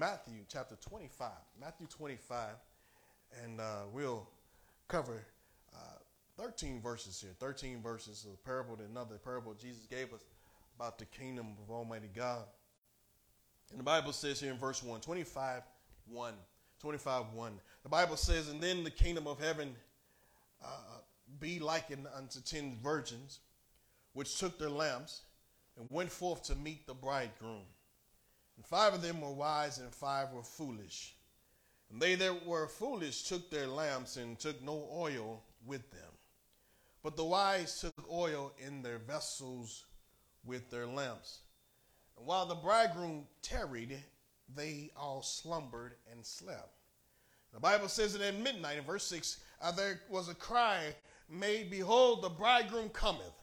Matthew chapter 25. Matthew 25, and we'll cover 13 verses here. 13 verses of the parable, to another parable Jesus gave us about the kingdom of Almighty God. And the Bible says here in verse 1, 25:1. The Bible says, "And then the kingdom of heaven be likened unto 10 virgins, which took their lamps and went forth to meet the bridegroom. And 5 of them were wise, and 5 were foolish. And they that were foolish took their lamps and took no oil with them. But the wise took oil in their vessels with their lamps. And while the bridegroom tarried, they all slumbered and slept." The Bible says that at midnight, in verse 6, there was a cry made, "Behold, the bridegroom cometh.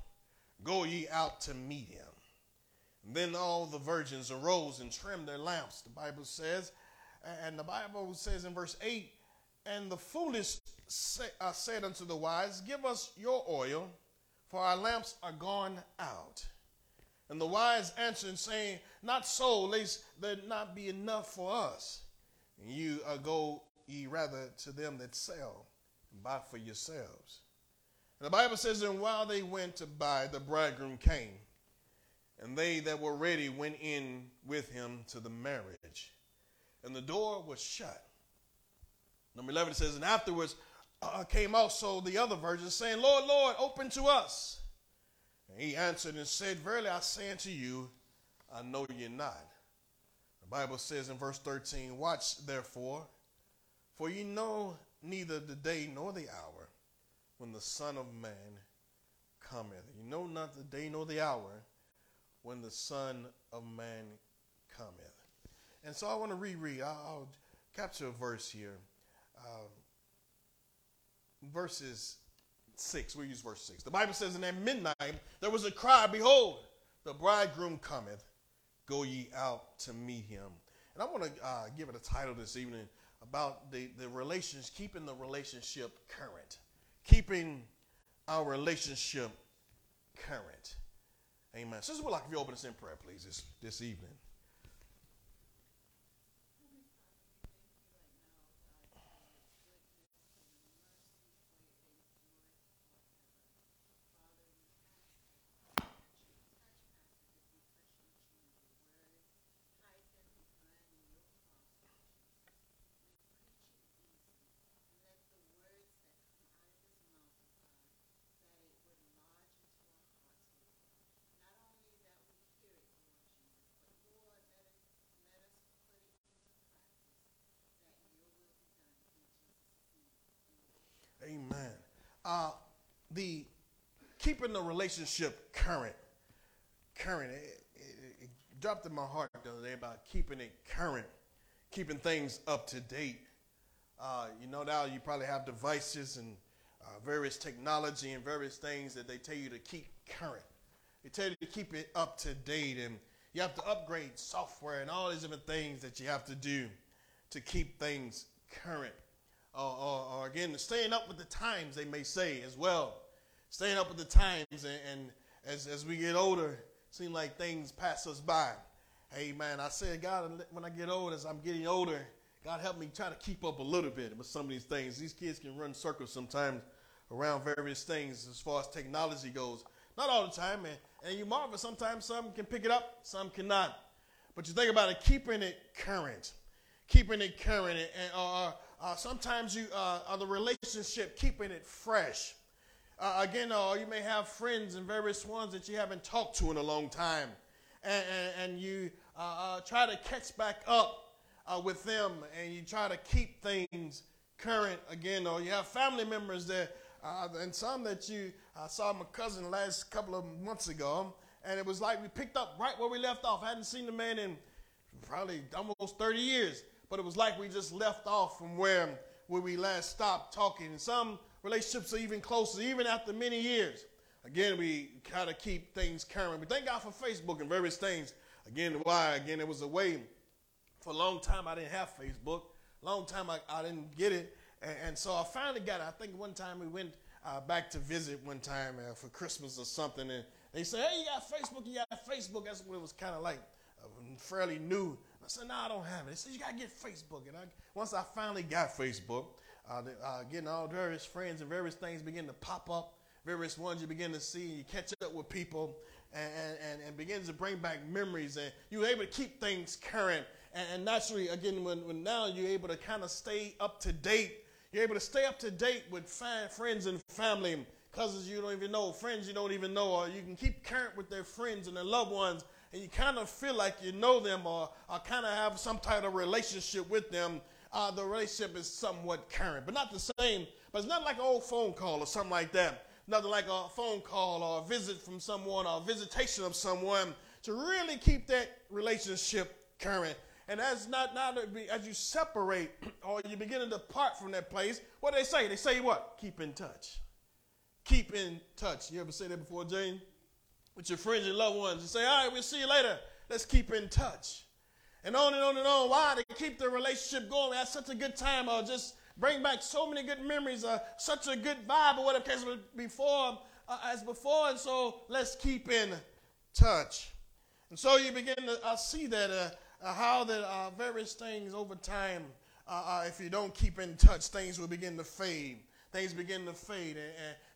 Go ye out to meet him." And then all the virgins arose and trimmed their lamps, the Bible says. And the Bible says in verse 8, "And the foolish said unto the wise, Give us your oil, for our lamps are gone out. And the wise answered, saying, Not so, lest there not be enough for us. And you go ye rather to them that sell, and buy for yourselves." And the Bible says, "And while they went to buy, the bridegroom came. And they that were ready went in with him to the marriage. And the door was shut." Number 11 says, "And afterwards came also the other virgins, saying, Lord, Lord, open to us. And he answered and said, Verily I say unto you, I know you not." The Bible says in verse 13, "Watch therefore, for ye know neither the day nor the hour when the Son of Man cometh." You know not the day nor the hour when the Son of Man cometh. And so I want to reread. I'll capture a verse here. Verses 6. We'll use verse 6. The Bible says, "And at midnight there was a cry, Behold, the bridegroom cometh. Go ye out to meet him." And I want to give it a title this evening about the relations, keeping the relationship current. Keeping our relationship current. Amen. Sister Woodlock, if you open us in prayer, please, this evening. Amen. The keeping the relationship current. It dropped in my heart the other day about keeping it current, keeping things up to date. You know, now you probably have devices and various technology and various things that they tell you to keep current. They tell you to keep it up to date, and you have to upgrade software and all these different things that you have to do to keep things current. Or again, staying up with the times, they may say as well. Staying up with the times, and as we get older, it seems like things pass us by. Amen. I said, God, when I get old, as I'm getting older, God help me try to keep up a little bit with some of these things. These kids can run circles sometimes around various things as far as technology goes. Not all the time, and you marvel sometimes some can pick it up, some cannot. But you think about it, keeping it current. Keeping it current, and sometimes you the relationship, keeping it fresh. You may have friends and various ones that you haven't talked to in a long time, and you try to catch back up with them, and you try to keep things current again. Or you have family members that, and some that you saw my cousin last couple of months ago, and it was like we picked up right where we left off. I hadn't seen the man in probably almost 30 years. But it was like we just left off from where we last stopped talking. And some relationships are even closer, even after many years. Again, we gotta keep things current. But thank God for Facebook and various things. Again, it was a way. For a long time, I didn't have Facebook. Long time, I didn't get it. And so I finally got it. I think one time we went back to visit one time for Christmas or something. And they said, hey, you got Facebook? That's what it was kind of like. Fairly new. I said, no, I don't have it. They said, you got to get Facebook. And once I finally got Facebook, getting all various friends and various things begin to pop up, various ones you begin to see, and you catch up with people, and begins to bring back memories, and you're able to keep things current. And naturally, again, when now you're able to kind of stay up to date, you're able to stay up to date with friends and family, cousins you don't even know, friends you don't even know, or you can keep current with their friends and their loved ones, and you kind of feel like you know them or kind of have some type of relationship with them. The relationship is somewhat current, but not the same. But it's not like an old phone call or something like that. Nothing like a phone call or a visit from someone or a visitation of someone to really keep that relationship current. And as as you separate or you begin to depart from that place, what do they say? They say what? Keep in touch. Keep in touch. You ever say that before, Jane? With your friends and loved ones. You say, all right, we'll see you later. Let's keep in touch. And on and on and on. Why? To keep the relationship going. That's such a good time. Or just bring back so many good memories. Such a good vibe or whatever case before as before. And so let's keep in touch. And so you begin to see that how that various things over time, if you don't keep in touch, things will begin to fade. Things begin to fade,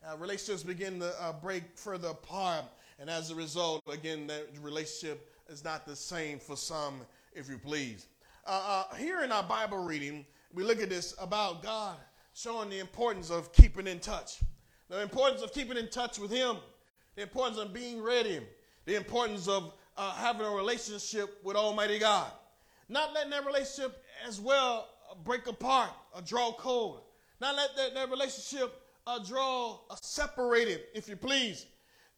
and relationships begin to break further apart. And as a result, again, that relationship is not the same for some, if you please. Here in our Bible reading, we look at this about God showing the importance of keeping in touch, the importance of keeping in touch with Him, the importance of being ready, the importance of having a relationship with Almighty God. Not letting that relationship as well break apart or draw cold. Not let that relationship draw separated, if you please.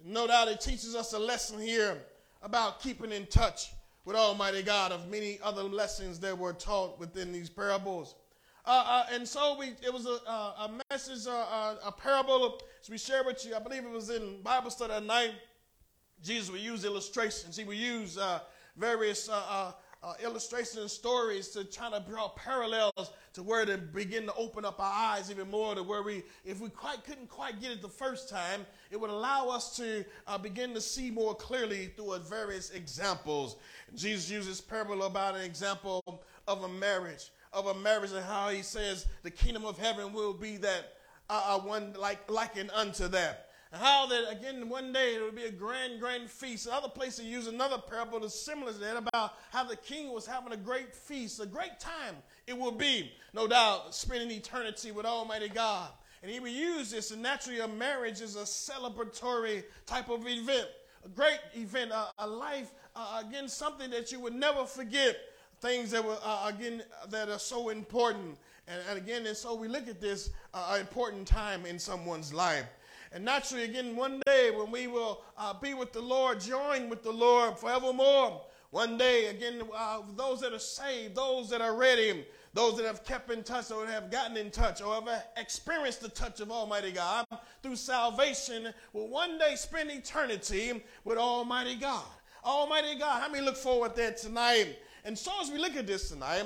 No doubt it teaches us a lesson here about keeping in touch with Almighty God of many other lessons that were taught within these parables. And so it was a message, a parable we shared with you. I believe it was in Bible study at night. Jesus would use illustrations. He would use various illustrations and stories to try to draw parallels to where to begin to open up our eyes even more to where if we couldn't quite get it the first time, it would allow us to begin to see more clearly through various examples. Jesus uses parable about an example of a marriage and how he says the kingdom of heaven will be that one likened unto that. How that, again, one day it would be a grand feast. Another place to use another parable that's similar to that about how the king was having a great feast, a great time it will be, no doubt, spending eternity with Almighty God. And he would use this, and naturally a marriage is a celebratory type of event, a great event, a life, again, something that you would never forget, things that were, again, that are so important. And again, and so we look at this important time in someone's life. And naturally, again, one day when we will be with the Lord, join with the Lord forevermore. One day, again, those that are saved, those that are ready, those that have kept in touch or have gotten in touch or have experienced the touch of Almighty God through salvation will one day spend eternity with Almighty God. Almighty God, how many look forward to that tonight? And so as we look at this tonight,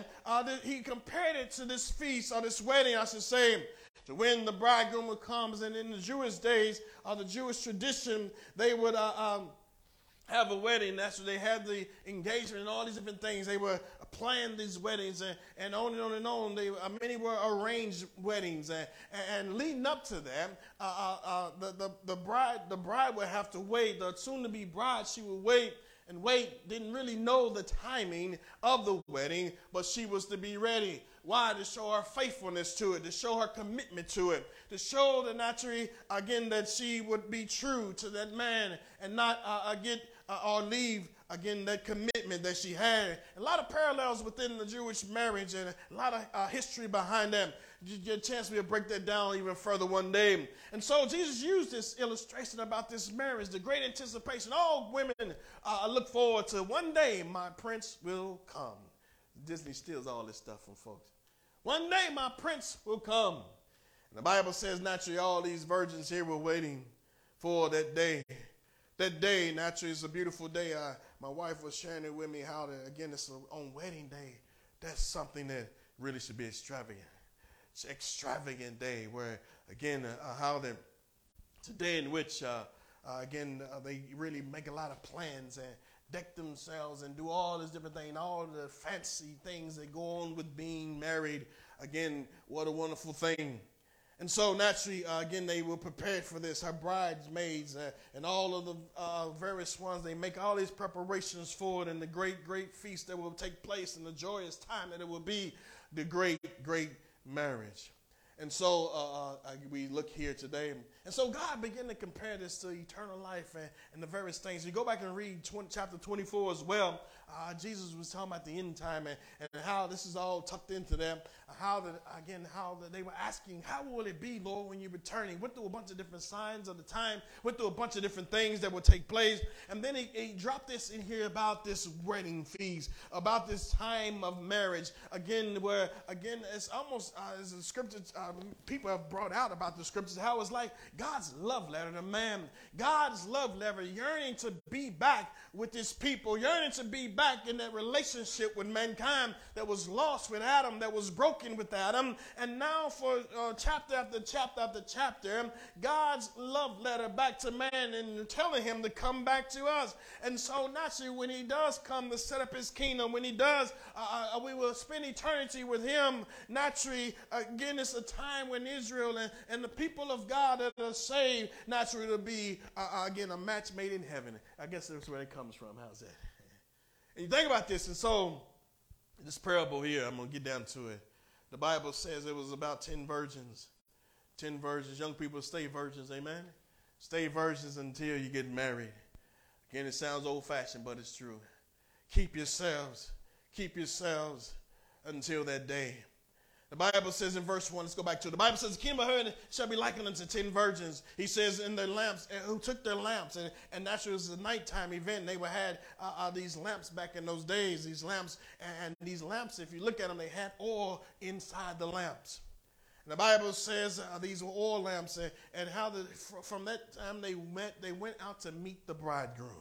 he compared it to this feast or this wedding, I should say, to when the bridegroom comes, and in the Jewish days, the Jewish tradition, they would have a wedding. That's when they had the engagement and all these different things. They were planning these weddings, and on and on and on. Many were arranged weddings, and leading up to that, the bride would have to wait. The soon-to-be bride, she would wait. And wait, didn't really know the timing of the wedding, but she was to be ready. Why? To show her faithfulness to it, to show her commitment to it, to show the naturally, again, that she would be true to that man and not get or leave, again, that commitment that she had. A lot of parallels within the Jewish marriage and a lot of history behind them. You get a chance we'll break that down even further one day. And so Jesus used this illustration about this marriage, the great anticipation. All women look forward to one day my prince will come. Disney steals all this stuff from folks. One day my prince will come. And the Bible says naturally all these virgins here were waiting for that day. That day naturally is a beautiful day. My wife was sharing it with me how that, again, it's on wedding day. That's something that really should be extravagant. It's an extravagant day where, again, how that today in which, again, they really make a lot of plans deck themselves and do all this different thing, all the fancy things that go on with being married. Again, what a wonderful thing. And so naturally, again, they were prepared for this. Her bridesmaids and all of the various ones, they make all these preparations for it, and the great, great feast that will take place, and the joyous time that it will be, the great, great marriage. And so we look here today. And so God began to compare this to eternal life and the various things. You go back and read chapter 24 as well. Jesus was talking about the end time and how this is all tucked into them. How they were asking, how will it be, Lord, when you're returning? Went through a bunch of different signs of the time. Went through a bunch of different things that will take place. And then he dropped this in here about this wedding feast, about this time of marriage. Again, where, again, it's almost as the scripture, people have brought out about the scriptures, how it's like God's love letter to man. God's love letter yearning to be back with his people, yearning to be back in that relationship with mankind that was lost with Adam, that was broken with Adam. And now for chapter after chapter after chapter, God's love letter back to man and telling him to come back to us. And so naturally, when he does come to set up his kingdom, when he does, we will spend eternity with him. Naturally, again, it's a time when Israel and the people of God that are saved, naturally to be, again, a match made in heaven. I guess that's where it comes from. How's that? And you think about this, and so this parable here, I'm going to get down to it. The Bible says it was about 10 virgins. 10 virgins. Young people, stay virgins, amen? Stay virgins until you get married. Again, it sounds old-fashioned, but it's true. Keep yourselves until that day. The Bible says in verse 1, let's go back to it. The Bible says, the kingdom of heaven shall be likened unto 10 virgins. He says, in their lamps, who took their lamps. And naturally, it was a nighttime event. They had these lamps back in those days. These lamps, and these lamps, if you look at them, they had oil inside the lamps. And the Bible says these were oil lamps. And how from that time they went out to meet the bridegroom.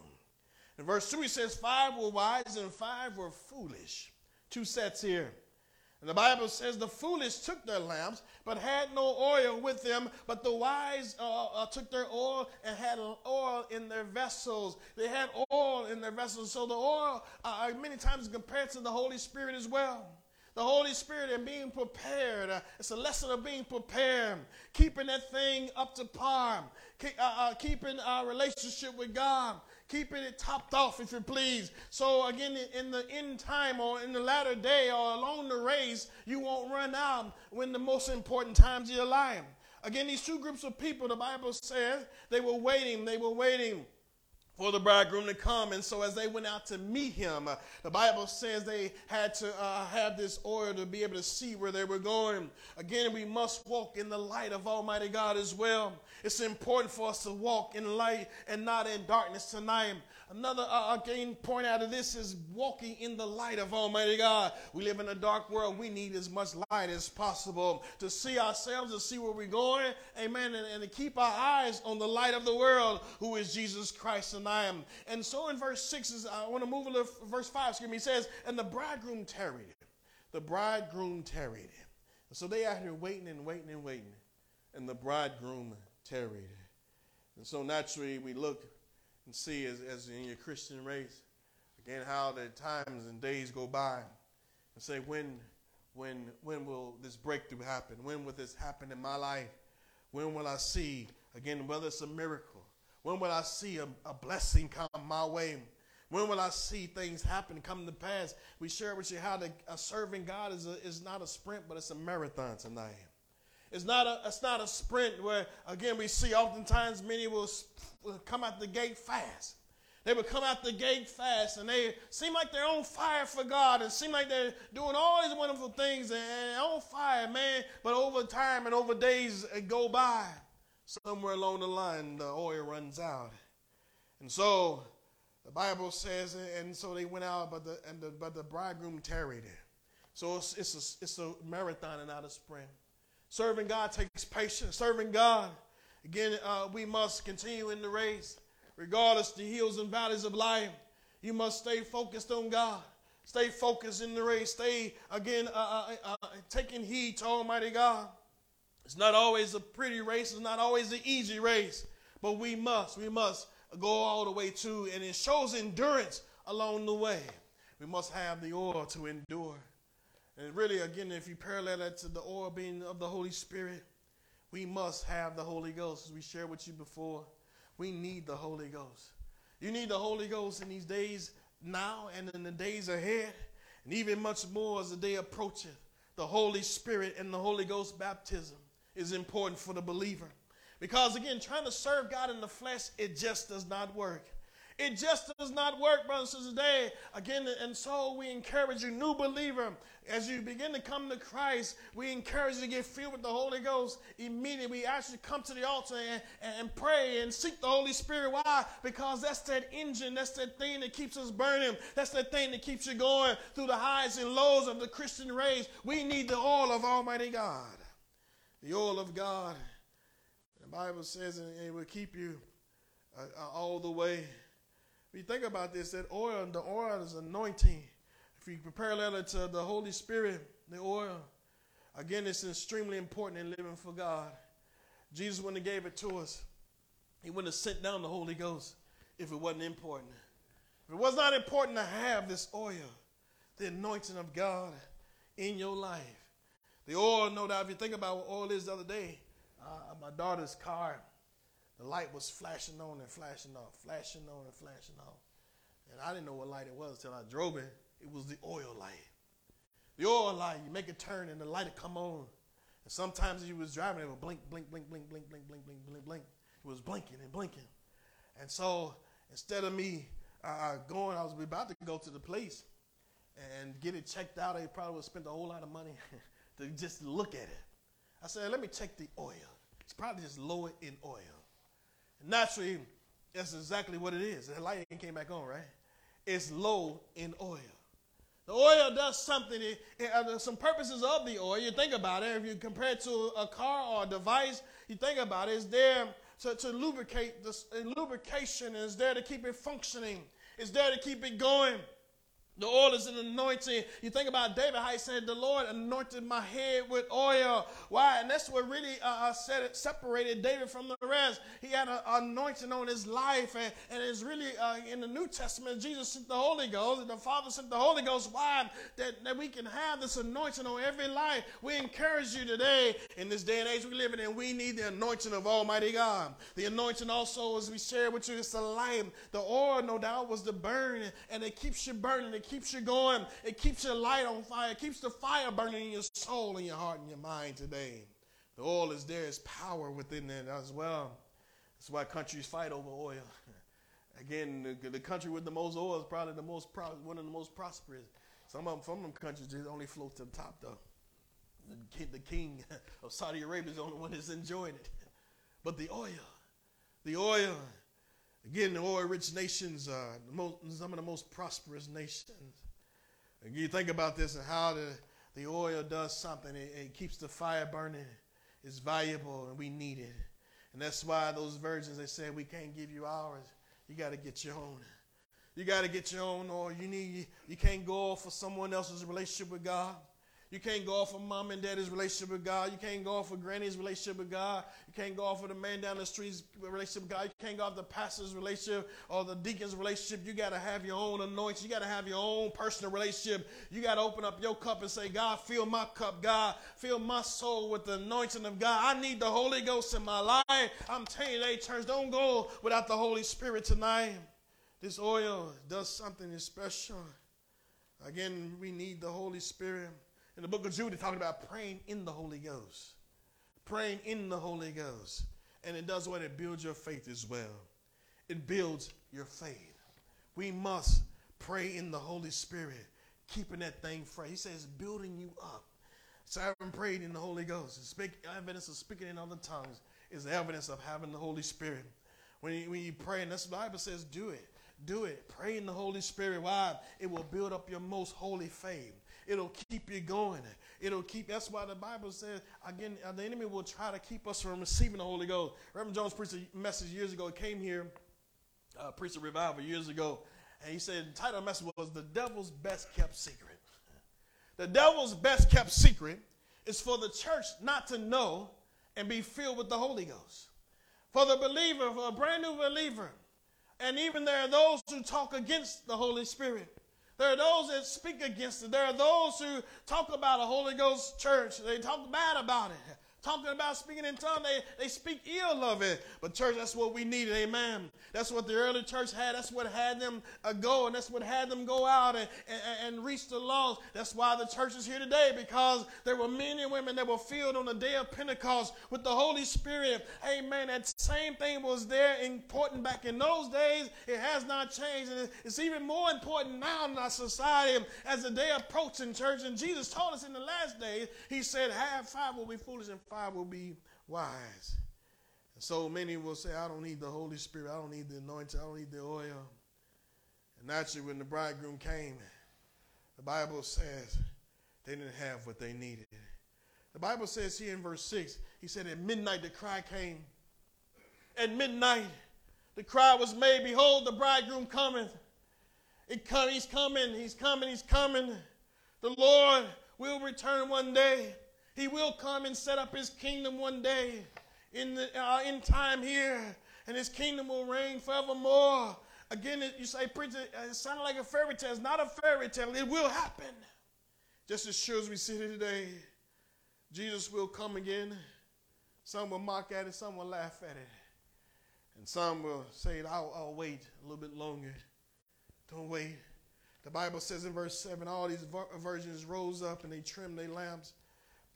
In verse 2, he says, 5 were wise and 5 were foolish. Two sets here. And the Bible says the foolish took their lamps, but had no oil with them. But the wise took their oil and had oil in their vessels. They had oil in their vessels. So the oil many times compared to the Holy Spirit as well. The Holy Spirit and being prepared. It's a lesson of being prepared. Keeping that thing up to par. Keeping our relationship with God. Keeping it topped off, if you please. So again, in the end time or in the latter day or along the race, you won't run out when the most important times of your life. Again, these two groups of people, the Bible says, they were waiting for the bridegroom to come. And so as they went out to meet him, the Bible says they had to have this oil to be able to see where they were going. Again, we must walk in the light of Almighty God as well. It's important for us to walk in light and not in darkness tonight. Another again point out of this is walking in the light of Almighty God. We live in a dark world. We need as much light as possible to see ourselves, to see where we're going. Amen. And to keep our eyes on the light of the world, who is Jesus Christ. And so in verse 6, I want to move a little, verse 5, excuse me, he says, and the bridegroom tarried. The bridegroom tarried. So they out here waiting and waiting and waiting. And the bridegroom tarried. And so naturally we look and see as in your Christian race, again, how the times and days go by and say, when will this breakthrough happen? When will this happen in my life? When will I see, again, whether it's a miracle? When will I see a blessing come my way? When will I see things happen, come to pass? We share with you how serving God is not a sprint, but it's a marathon tonight. It's not a sprint where, again, we see oftentimes many will come out the gate fast. They would come out the gate fast, and they seem like they're on fire for God, and seem like they're doing all these wonderful things, and on fire, man. But over time and over days go by. Somewhere along the line, the oil runs out. And so the Bible says, and so they went out, but the bridegroom tarried. So it's a marathon and not a sprint. Serving God takes patience. Serving God, again, we must continue in the race. Regardless the hills and valleys of life, you must stay focused on God. Stay focused in the race. Stay, again, taking heed to Almighty God. It's not always a pretty race. It's not always an easy race. But we must go all the way to. And it shows endurance along the way. We must have the oil to endure. And really, again, if you parallel that to the oil being of the Holy Spirit, we must have the Holy Ghost. As we shared with you before, we need the Holy Ghost. You need the Holy Ghost in these days now and in the days ahead, and even much more as the day approaches. The Holy Spirit and the Holy Ghost baptism is important for the believer. Because, again, trying to serve God in the flesh, it just does not work. It just does not work, brothers and sisters, today. Again, and so we encourage you, new believer, as you begin to come to Christ, we encourage you to get filled with the Holy Ghost immediately. We ask you to come to the altar and pray and seek the Holy Spirit. Why? Because that's that engine, that's that thing that keeps us burning. That's that thing that keeps you going through the highs and lows of the Christian race. We need the oil of Almighty God, the oil of God. The Bible says, and it will keep you all the way. You think about this, that oil, the oil is anointing. If you parallel it to the Holy Spirit, the oil, again, it's extremely important in living for God. Jesus, when he gave it to us, he wouldn't have sent down the Holy Ghost if it wasn't important. If it was not important to have this oil, the anointing of God in your life. The oil, no doubt, if you think about what oil is the other day, my daughter's car, the light was flashing on and flashing off, flashing on and flashing off. And I didn't know what light it was until I drove it. It was the oil light. The oil light, you make a turn and the light would come on. And sometimes as you was driving, it would blink, blink, blink, blink, blink, blink, blink, blink, blink, blink. It was blinking and blinking. And so instead of me going, I was about to go to the place and get it checked out. I probably would have spent a whole lot of money to just look at it. I said, let me check the oil. It's probably just lower in oil. Naturally, that's exactly what it is. The light came back on, right? It's low in oil. The oil does something. There's some purposes of the oil. You think about it. If you compare it to a car or a device, you think about it. It's there to lubricate. Lubrication is there to keep it functioning. It's there to keep it going. The oil is an anointing. You think about David, how he said, the Lord anointed my head with oil. Why? And that's what really separated David from the rest. He had an anointing on his life. And it's really in the New Testament, Jesus sent the Holy Ghost and the Father sent the Holy Ghost. Why? That we can have this anointing on every life. We encourage you today in this day and age we live in, and we need the anointing of Almighty God. The anointing also, as we share with you, it's the light. The oil, no doubt, was the burn, and it keeps you burning. It keeps you going. It keeps your light on fire. It keeps the fire burning in your soul, in your heart, in your mind today. The oil is there. It's power within it as well. That's why countries fight over oil. Again, the country with the most oil is probably the most one of the most prosperous. Some of them countries just only float to the top, though. The king of Saudi Arabia is the only one that's enjoying it. But the oil. Again, the oil-rich nations are some of the most prosperous nations. And you think about this and how the oil does something. It keeps the fire burning. It's valuable, and we need it. And that's why those virgins, they said, we can't give you ours. You got to get your own. You got to get your own oil. You can't go off for someone else's relationship with God. You can't go off of mom and daddy's relationship with God. You can't go off of granny's relationship with God. You can't go off of the man down the street's relationship with God. You can't go off the pastor's relationship or the deacon's relationship. You got to have your own anointing. You got to have your own personal relationship. You got to open up your cup and say, God, fill my cup. God, fill my soul with the anointing of God. I need the Holy Ghost in my life. I'm telling you, hey, church, don't go without the Holy Spirit tonight. This oil does something special. Again, we need the Holy Spirit. In the book of Jude, they're talking about praying in the Holy Ghost. Praying in the Holy Ghost. And it does what? It builds your faith as well. It builds your faith. We must pray in the Holy Spirit, keeping that thing fresh. He says, building you up. Simon prayed in the Holy Ghost. Evidence of speaking in other tongues is evidence of having the Holy Spirit. When you pray, and that's what the Bible says, do it. Do it. Pray in the Holy Spirit. Why? It will build up your most holy faith. It'll keep you going. That's why the Bible says, again, the enemy will try to keep us from receiving the Holy Ghost. Reverend Jones preached a message years ago. He came here, preached a revival years ago. And he said, the title of the message was The Devil's Best Kept Secret. The devil's best kept secret is for the church not to know and be filled with the Holy Ghost. For the believer, for a brand new believer, And even there are those who talk against the Holy Spirit. There are those that speak against it. There are those who talk about a Holy Ghost church. They talk bad about it. Talking about speaking in tongues, they speak ill of it. But church, that's what we needed, amen. That's what the early church had. That's what had them go, and that's what had them go out and reach the lost. That's why the church is here today, because there were men and women that were filled on the day of Pentecost with the Holy Spirit, amen. That same thing was there important back in those days. It has not changed, and it's even more important now in our society as the day approaches in church. And Jesus told us in the last days, he said, "Have five will be foolish and five will be wise." And so many will say, "I don't need the Holy Spirit. I don't need the anointing. I don't need the oil." And naturally, when the bridegroom came, the Bible says they didn't have what they needed. The Bible says here in verse 6, he said, "At midnight the cry came." At midnight the cry was made, "Behold, the bridegroom cometh." He's coming, he's coming, he's coming. The Lord will return one day. He will come and set up his kingdom one day in time here, and his kingdom will reign forevermore. Again, you say, "Preacher, it sounds like a fairy tale." It's not a fairy tale. It will happen. Just as sure as we sit here today, Jesus will come again. Some will mock at it. Some will laugh at it. And some will say, I'll wait a little bit longer. Don't wait. The Bible says in verse 7, all these virgins rose up and they trimmed their lamps.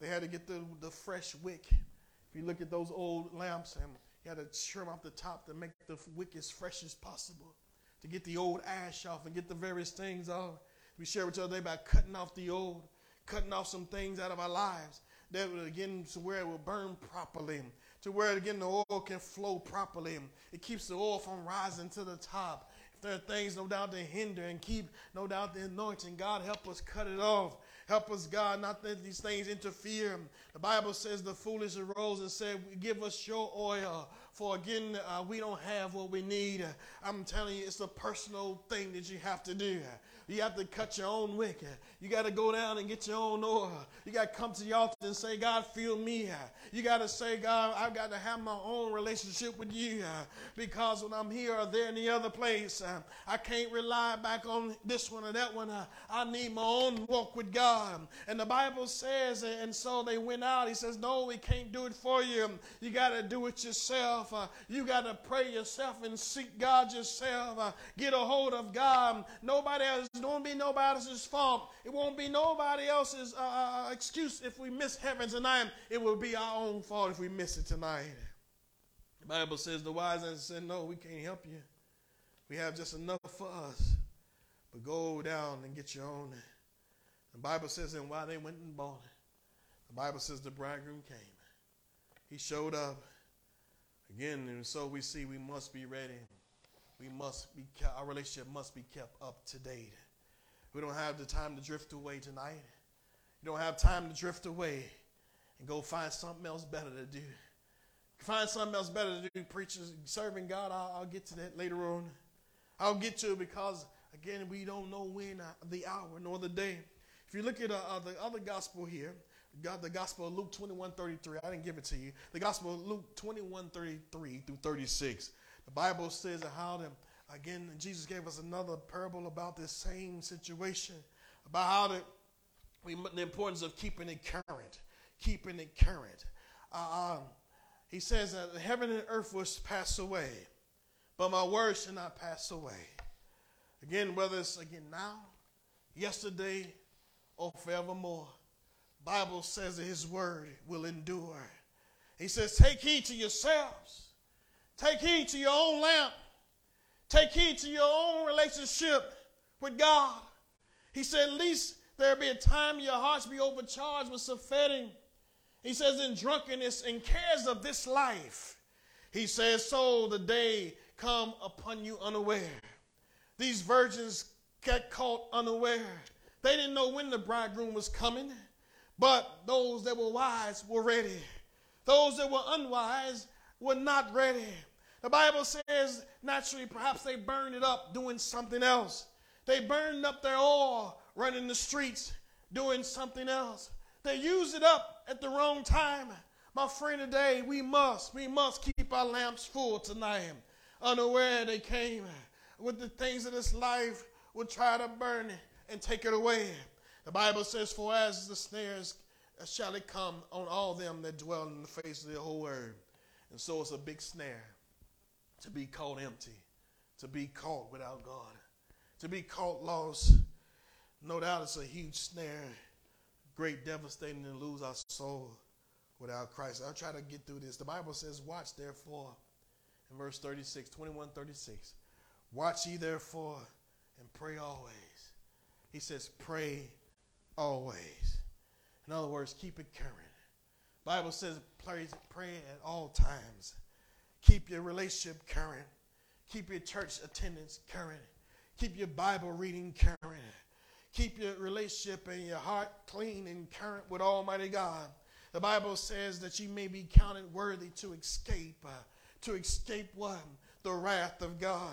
They had to get the fresh wick. If you look at those old lamps, and you had to trim off the top to make the wick as fresh as possible, to get the old ash off and get the various things off. We share with each other about cutting off the old, cutting off some things out of our lives, that would again to where it will burn properly, to where again the oil can flow properly. It keeps the oil from rising to the top. If there are things no doubt to hinder and keep no doubt the anointing, God help us cut it off. Help us, God, not that these things interfere. The Bible says the foolish arose and said, "Give us your oil, for again, we don't have what we need." I'm telling you, it's a personal thing that you have to do. You have to cut your own wick. You got to go down and get your own oil. You got to come to the altar and say, "God, fill me." You got to say, "God, I've got to have my own relationship with you, because when I'm here or there in the other place, I can't rely back on this one or that one. I need my own walk with God." And the Bible says, and so they went out. He says, "No, we can't do it for you. You got to do it yourself. You got to pray yourself and seek God yourself. Get a hold of God. Nobody else. It won't be nobody else's fault. It won't be nobody else's excuse if we miss heaven tonight. It will be our own fault if we miss it tonight." The Bible says the wise answer said, "No, we can't help you. We have just enough for us. But go down and get your own." The Bible says, and while they went and bought it, the Bible says the bridegroom came. He showed up. Again, and so we see we must be ready. We must be kept, our relationship must be kept up to date. We don't have the time to drift away tonight. You don't have time to drift away and go find something else better to do. Find something else better to do, preachers. Serving God, I'll get to that later on. I'll get to it because, again, we don't know when, the hour, nor the day. If you look at the other gospel here, the Gospel of Luke 21:33. I didn't give it to you. The Gospel of Luke 21:33 through 36. The Bible says how them, again, Jesus gave us another parable about this same situation, about how the importance of keeping it current, keeping it current. He says that heaven and earth will pass away, but my word shall not pass away. Again, whether it's again now, yesterday, or forevermore, the Bible says that his word will endure. He says, "Take heed to yourselves. Take heed to your own lamp. Take heed to your own relationship with God." He said, "At least there be a time your hearts be overcharged with surfeiting." He says, "In drunkenness and cares of this life." He says, "So the day come upon you unaware." These virgins got caught unaware. They didn't know when the bridegroom was coming, but those that were wise were ready. Those that were unwise were not ready. The Bible says, naturally, perhaps they burned it up doing something else. They burned up their oil running the streets doing something else. They used it up at the wrong time. My friend, today, we must keep our lamps full tonight. unaware they came with the things of this life will try to burn it and take it away. The Bible says, for as the snares shall it come on all them that dwell in the face of the whole earth. And so it's a big snare to be caught empty, to be caught without God, to be caught lost. No doubt it's a huge snare, great, devastating, to lose our soul without Christ. I'll try to get through this. The Bible says, watch therefore, in verse 36, 21, 36. Watch ye therefore and pray always. He says, pray always. In other words, keep it current. The Bible says, pray at all times. Keep your relationship current. Keep your church attendance current. Keep your Bible reading current. Keep your relationship and your heart clean and current with Almighty God. The Bible says that you may be counted worthy to escape. To escape what? The wrath of God.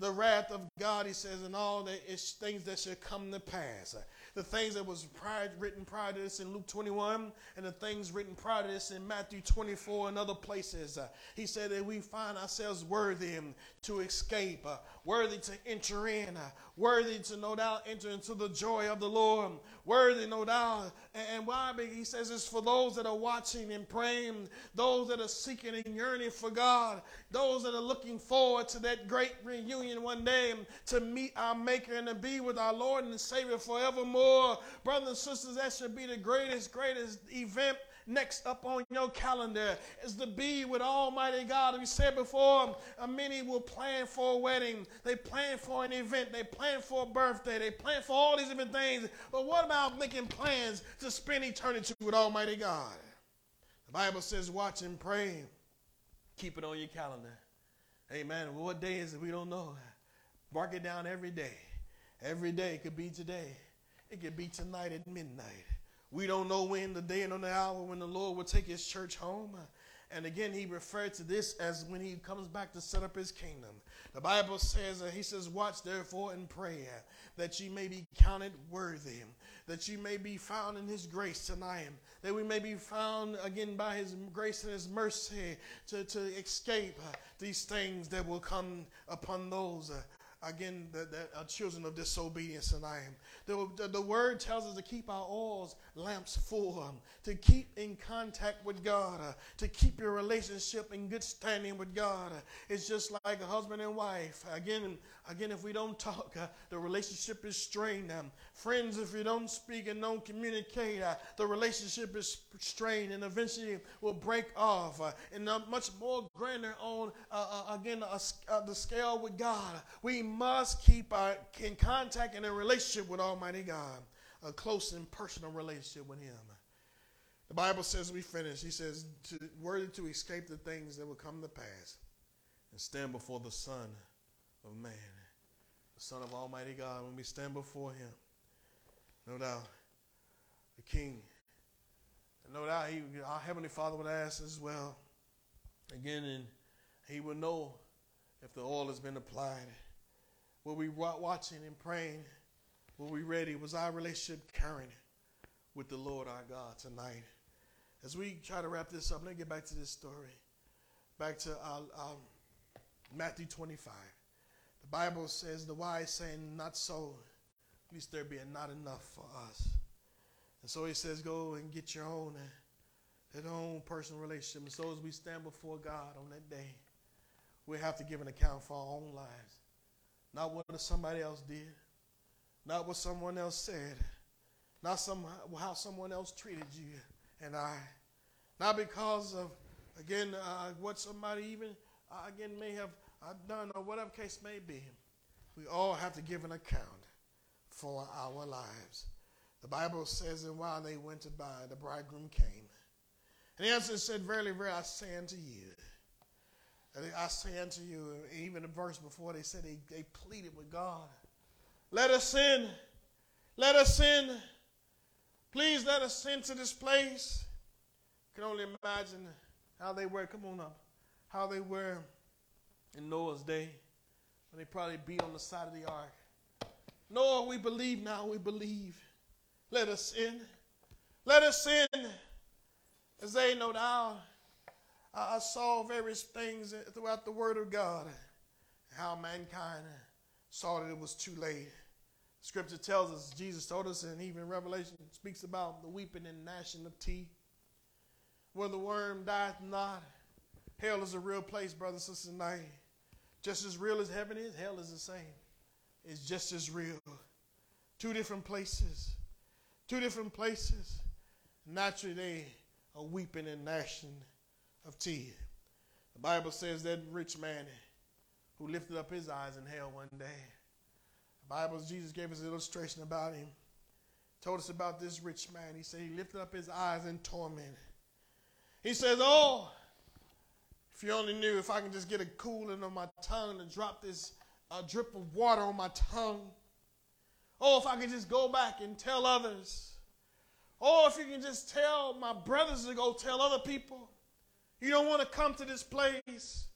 The wrath of God, he says, and all the things that shall come to pass. The things that was written prior to this in Luke 21, and the things written prior to this in Matthew 24 and other places. He said that we find ourselves worthy to escape, worthy to enter in, worthy to no doubt enter into the joy of the Lord, worthy no doubt. And why? He says it's for those that are watching and praying, those that are seeking and yearning for God, those that are looking forward to that great reunion one day to meet our Maker and to be with our Lord and Savior forevermore. Brothers and sisters, that should be the greatest event next up on your calendar, is to be with Almighty God. We said before, many will plan for a wedding. They plan for an event. They plan for a birthday. They plan for all these different things. But what about making plans to spend eternity with Almighty God? The Bible says, watch and pray. Keep it on your calendar. Amen. Well, what day is it? We don't know. Mark it down every day. Every day. It could be today. It could be tonight at midnight. We don't know when, the day and on the hour when the Lord will take his church home. And again, he referred to this as when he comes back to set up his kingdom. The Bible says, he says, watch therefore and pray that ye may be counted worthy, that you may be found in his grace tonight, that we may be found again by his grace and his mercy to escape these things that will come upon those again, that are children of disobedience tonight. The word tells us to keep our oils, lamps full, to keep in contact with God, to keep your relationship in good standing with God. It's just like a husband and wife. Again, if we don't talk, the relationship is strained. Friends, if you don't speak and don't communicate, the relationship is strained and eventually will break off. And much more grander on, the scale with God. We must keep in contact and in relationship with Almighty God, a close and personal relationship with him. The Bible says, we finish. He says, worthy to escape the things that will come to pass and stand before the Son of Man, the Son of Almighty God. When we stand before him, no doubt, the King, and no doubt our Heavenly Father would ask as well, again, and he would know if the oil has been applied. Were we watching and praying? Were we ready? Was our relationship current with the Lord our God tonight? As we try to wrap this up, let me get back to this story. Back to Matthew 25. The Bible says, the wise saying, not so, least there be not enough for us. And so he says, go and get your own, that own personal relationship. And so as we stand before God on that day, we have to give an account for our own lives. Not what somebody else did. Not what someone else said. Not how someone else treated you and I. Not because of, again, what somebody even, again, may have done or whatever case may be. We all have to give an account for our lives. The Bible says, and while they went by, the bridegroom came. And he answered and said, verily, verily, I say unto you. I say unto you, even the verse before, they said they pleaded with God. Let us in. Let us in. Please let us into this place. I can only imagine how they were. Come on up. How they were in Noah's day when they probably beat on the side of the ark. Noah, we believe now. We believe. Let us in. Let us in. As they no doubt, I saw various things throughout the Word of God. how mankind saw that it was too late. Scripture tells us, Jesus told us, and even Revelation speaks about the weeping and gnashing of teeth. Where the worm dieth not, hell is a real place, brothers and sisters, tonight. Just as real as heaven is, hell is the same. It's just as real. Two different places. Two different places. Naturally, they are weeping and gnashing of teeth. The Bible says that rich man who lifted up his eyes in hell one day. The Bible, Jesus gave us an illustration about him. Told us about this rich man. He said he lifted up his eyes in torment. He says, oh, if you only knew, if I can just get a cooling on my tongue and drop this drip of water on my tongue. Oh, if I could just go back and tell others. Oh, if you can just tell my brothers to go tell other people. You don't want to come to this place.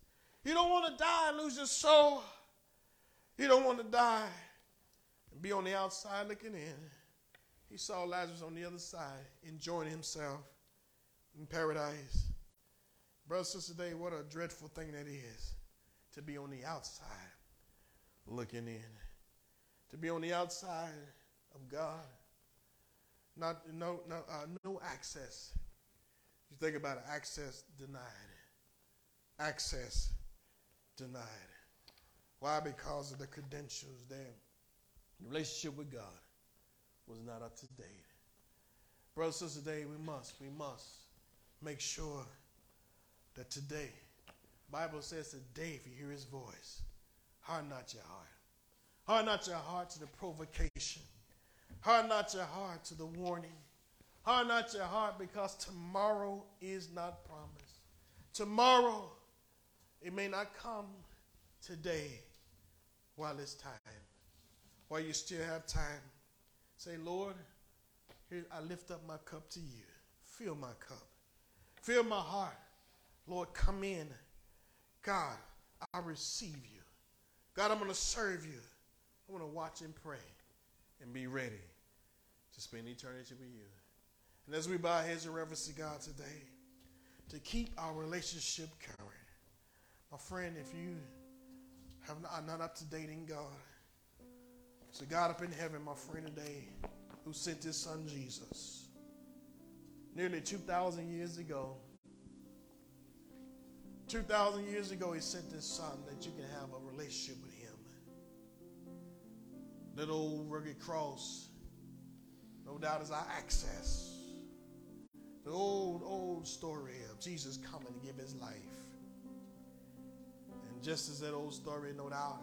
You don't want to die and lose your soul. You don't want to die and be on the outside looking in. He saw Lazarus on the other side enjoying himself in paradise. Brothers and sisters, today, what a dreadful thing that is to be on the outside looking in. To be on the outside of God. No access. You think about it, access denied. Access denied. Why? Because of the credentials there. The relationship with God was not up to date. Brothers and sisters, today we must make sure that today, the Bible says today, if you hear his voice, harden not your heart. Harden not your heart to the provocation. Harden not your heart to the warning. Harden not your heart because tomorrow is not promised. Tomorrow, it may not come today while it's time. While you still have time, say, Lord, here I lift up my cup to you. Fill my cup. Fill my heart. Lord, come in. God, I receive you. God, I'm going to serve you. I'm going to watch and pray and be ready to spend eternity with you. And as we bow our heads in reverence to God today, to keep our relationship current. My friend, if you are not up to date in God, so God up in heaven, my friend today, who sent his son Jesus nearly 2,000 years ago. 2,000 years ago, he sent his son that you can have a relationship with him. That old rugged cross, no doubt, is our access. The old story of Jesus coming to give his life. And just as that old story, no doubt,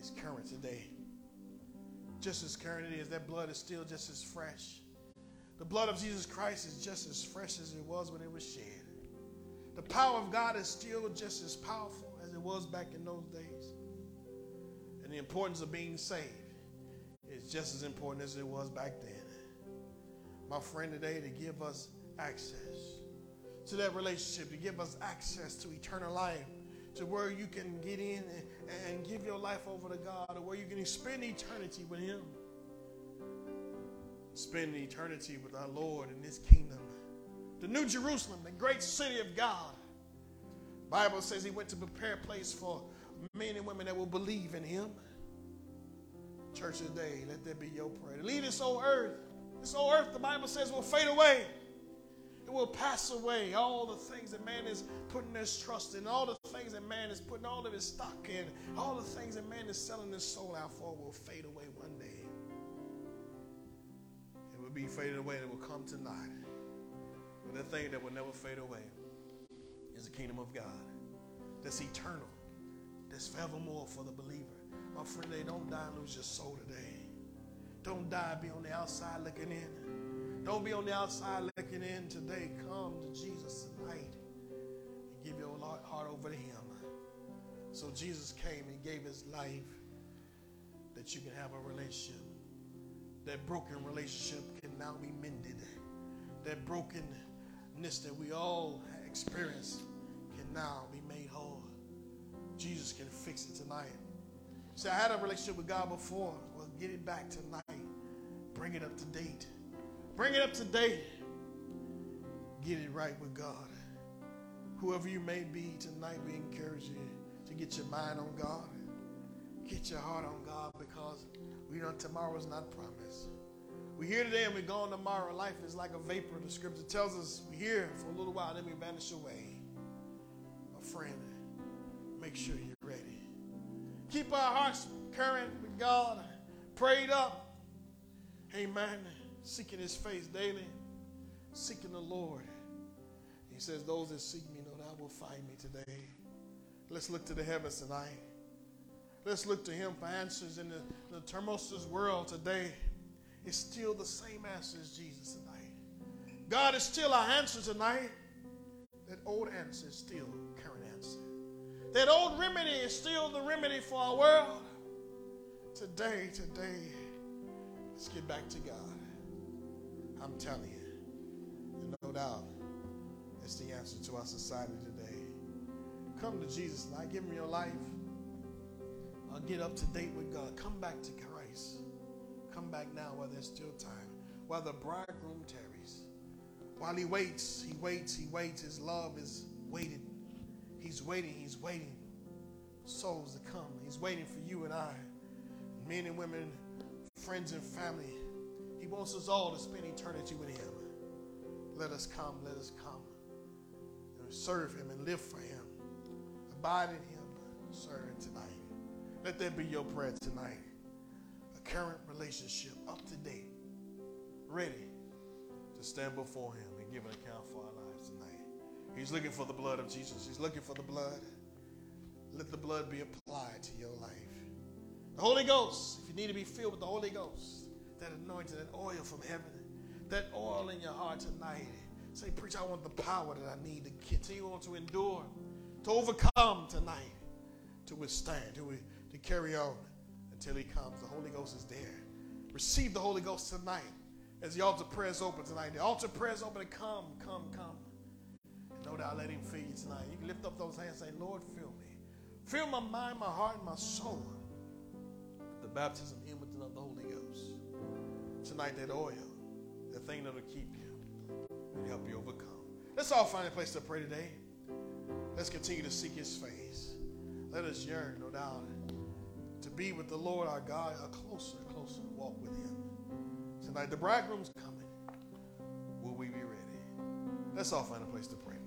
is current today. Just as current it is, that blood is still just as fresh. The blood of Jesus Christ is just as fresh as it was when it was shed. The power of God is still just as powerful as it was back in those days. And the importance of being saved is just as important as it was back then. My friend, today, to give us access to that relationship, to give us access to eternal life, to where you can get in and give your life over to God, or where you can spend eternity with him. Spend eternity with our Lord in his kingdom. The New Jerusalem, the great city of God. The Bible says he went to prepare a place for men and women that will believe in him. Church today, let that be your prayer. Leave this old earth. This old earth, the Bible says, will fade away. It will pass away. All the things that man is putting his trust in, all the things that man is putting all of his stock in, all the things that man is selling his soul out for will fade away one day. It will be faded away and it will come tonight. But the thing that will never fade away is the kingdom of God. That's eternal. That's forevermore for the believer. My friend, they don't die and lose your soul today. Don't die, be on the outside looking in. Don't be on the outside looking in today. Come to Jesus tonight and give your heart over to him. So Jesus came and gave his life that you can have a relationship. That broken relationship can now be mended. That brokenness that we all experience can now be made whole. Jesus can fix it tonight. See, I had a relationship with God before. Well, get it back tonight. Bring it up to date. Bring it up to date. Get it right with God. Whoever you may be tonight, we encourage you to get your mind on God. Get your heart on God, because we know tomorrow's not promised. We're here today and we're gone tomorrow. Life is like a vapor. The scripture tells us we're here for a little while, then we vanish away. My friend, make sure you're ready. Keep our hearts current with God, prayed up. Amen. Seeking his face daily, seeking the Lord. He says, those that seek me know that I will find me today. Let's look to the heavens tonight. Let's look to him for answers in the tumultuous world today. It's still the same answer as Jesus tonight. God is still our answer tonight. That old answer is still the current answer. That old remedy is still the remedy for our world. Today, let's get back to God. I'm telling you, no doubt, it's the answer to our society today. Come to Jesus tonight. Give him your life. I'll get up to date with God. Come back to Christ. Come back now while there's still time. While the bridegroom tarries. While he waits, he waits, he waits. His love is waiting. He's waiting, he's waiting. Souls to come. He's waiting for you and I. Men and women, friends and family. He wants us all to spend eternity with him. Let us come, let us come. And serve him and live for him. Abide in him. Serve him tonight. Let that be your prayer tonight. A current relationship, up to date, ready to stand before him and give an account for our lives tonight. He's looking for the blood of Jesus. He's looking for the blood. Let the blood be applied to your life. The Holy Ghost, if you need to be filled with the Holy Ghost, that anointing, that oil from heaven, that oil in your heart tonight. Say, preacher, I want the power that I need to continue on to endure, to overcome tonight, to withstand, to carry on until he comes. The Holy Ghost is there. Receive the Holy Ghost tonight as the altar prayer is open tonight. The altar prayer is open. Come. And no doubt, let him fill you tonight. You can lift up those hands and say, Lord, fill me. Fill my mind, my heart, and my soul. The baptism in with the Holy Ghost. Tonight, that oil, the thing that will keep you and help you overcome. Let's all find a place to pray today. Let's continue to seek his face. Let us yearn, no doubt, to be with the Lord our God, a closer walk with him. Tonight, the bridegroom's coming. Will we be ready? Let's all find a place to pray tonight.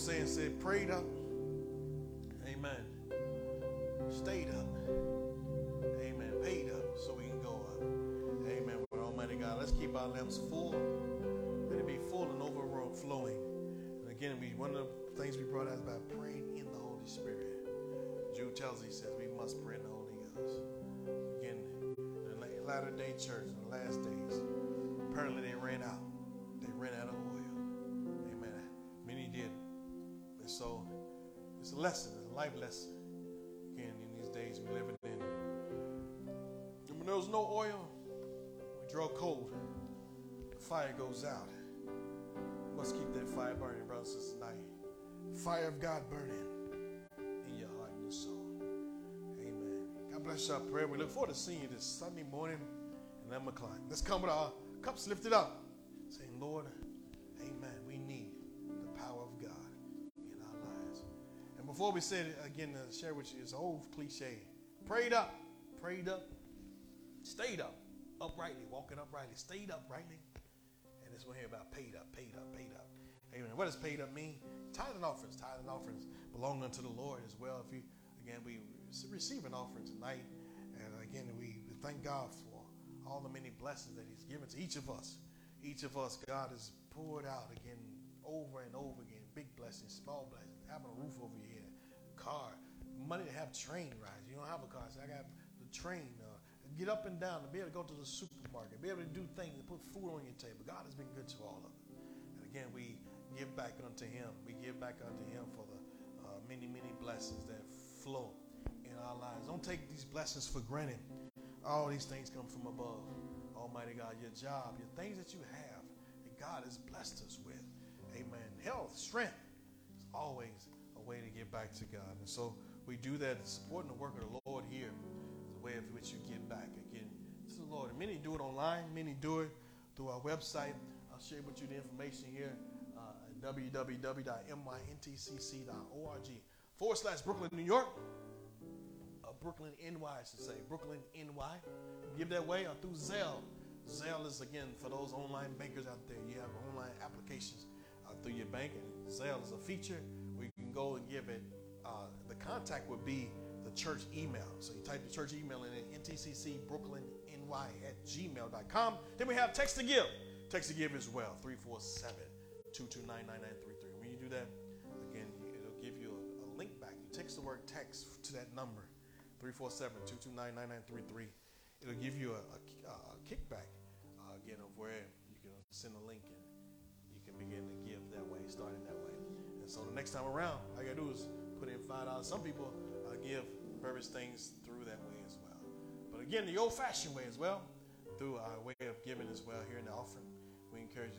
saying said prayed up. Amen. Stayed up. Amen. Paid up so we can go up. Amen. With Almighty God, let's keep our lamps full. Let it be full and overflowing. And again, one of the things we brought out is by praying in the Holy Spirit. Jude tells us, he says, we must pray in the Holy Ghost. Again, the latter day church, in the last days, apparently they ran out. They ran out of oil. Amen. Many did. And so it's a lesson, a life lesson. Again, in these days we're living in. And when there was no oil, we draw cold. The fire goes out. You must keep that fire burning, brothers and sisters, tonight. Fire of God burning in your heart and your soul. Amen. God bless your prayer. We look forward to seeing you this Sunday morning at 11 o'clock. Let's come with our cups lifted up, saying, Lord, amen, we need the power of God in our lives. And before we say it again, to share with you this old cliche, prayed up, stayed up, uprightly, walking uprightly, stayed uprightly. And this one here about paid up. Amen. What does paid up mean? Tithe and offerings belong unto the Lord as well. If you, again, we receive an offering tonight. And again, we thank God for all the many blessings that he's given to each of us. Each of us, God has poured out again, over and over again. Big blessings, small blessings. Having a roof over your head, a car, money to have train rides. You don't have a car, so I got the train. Get up and down, to be able to go to the supermarket, be able to do things, to put food on your table. God has been good to all of us. And again, we give back unto him. We give back unto him for the many, many blessings that flow in our lives. Don't take these blessings for granted. All these things come from above. Almighty God, your job, your things that you have, that God has blessed us with. Amen. Health, strength, is always a way to give back to God. And so we do that, supporting the work of the Lord here, the way of which you give back again to the Lord. And many do it online. Many do it through our website. I'll share with you the information here at www.myntcc.org/Brooklyn, New York. Brooklyn, NY, I should say. Brooklyn, NY. Give that way or through Zelle. Zelle is, again, for those online bankers out there. You have online applications through your bank. And Zelle is a feature where you can go and give it. The contact would be the church email. So you type the church email in at ntccbrooklyny@gmail.com. Then we have text to give. Text to give as well. 347-229-9933. When you do that, again, it'll give you a link back. You text the word text to that number. 347-229-9933. It'll give you a kickback, again, of where you can send a link and you can begin to give that way, starting that way. And so the next time around, all you got to do is put in $5. Some people give various things through that way as well. But again, the old-fashioned way as well, through our way of giving as well here in the offering, we encourage you